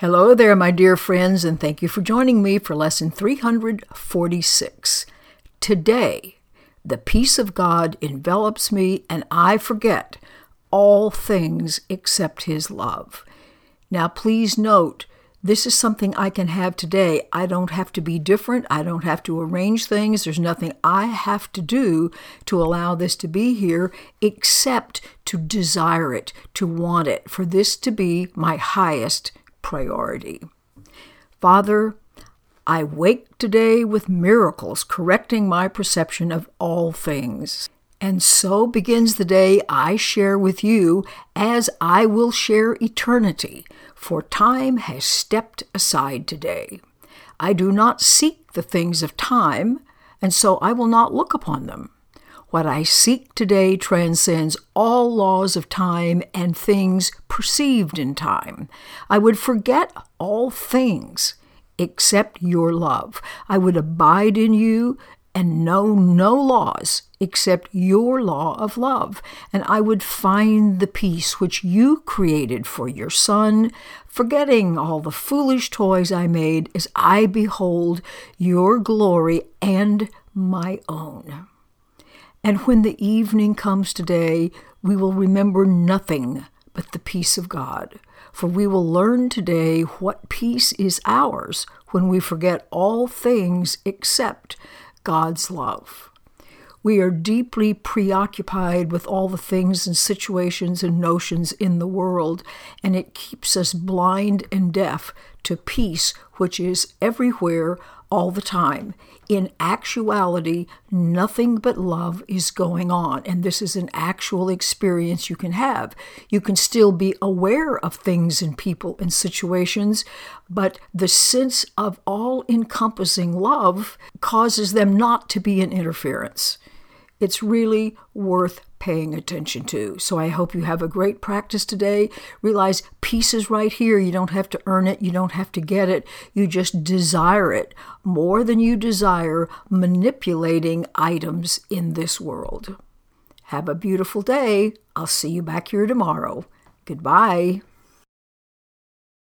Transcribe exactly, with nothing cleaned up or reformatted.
Hello there, my dear friends, and thank you for joining me for Lesson three hundred forty-six. Today, the peace of God envelops me, and I forget all things except His love. Now, please note, this is something I can have today. I don't have to be different. I don't have to arrange things. There's nothing I have to do to allow this to be here except to desire it, to want it, for this to be my highest priority. Father, I wake today with miracles correcting my perception of all things. And so begins the day I share with you, as I will share eternity, for time has stepped aside today. I do not seek the things of time, and so I will not look upon them. What I seek today transcends all laws of time and things perceived in time. I would forget all things except your love. I would abide in you and know no laws except your law of love. And I would find the peace which you created for your Son, forgetting all the foolish toys I made as I behold your glory and my own. And when the evening comes today, we will remember nothing but the peace of God, for we will learn today what peace is ours when we forget all things except God's love. We are deeply preoccupied with all the things and situations and notions in the world, and it keeps us blind and deaf to peace, which is everywhere, all the time. In actuality, nothing but love is going on, and this is an actual experience you can have. You can still be aware of things and people and situations, but the sense of all-encompassing love causes them not to be an interference. It's really worth paying attention to. So I hope you have a great practice today. Realize peace is right here. You don't have to earn it. You don't have to get it. You just desire it more than you desire manipulating items in this world. Have a beautiful day. I'll see you back here tomorrow. Goodbye.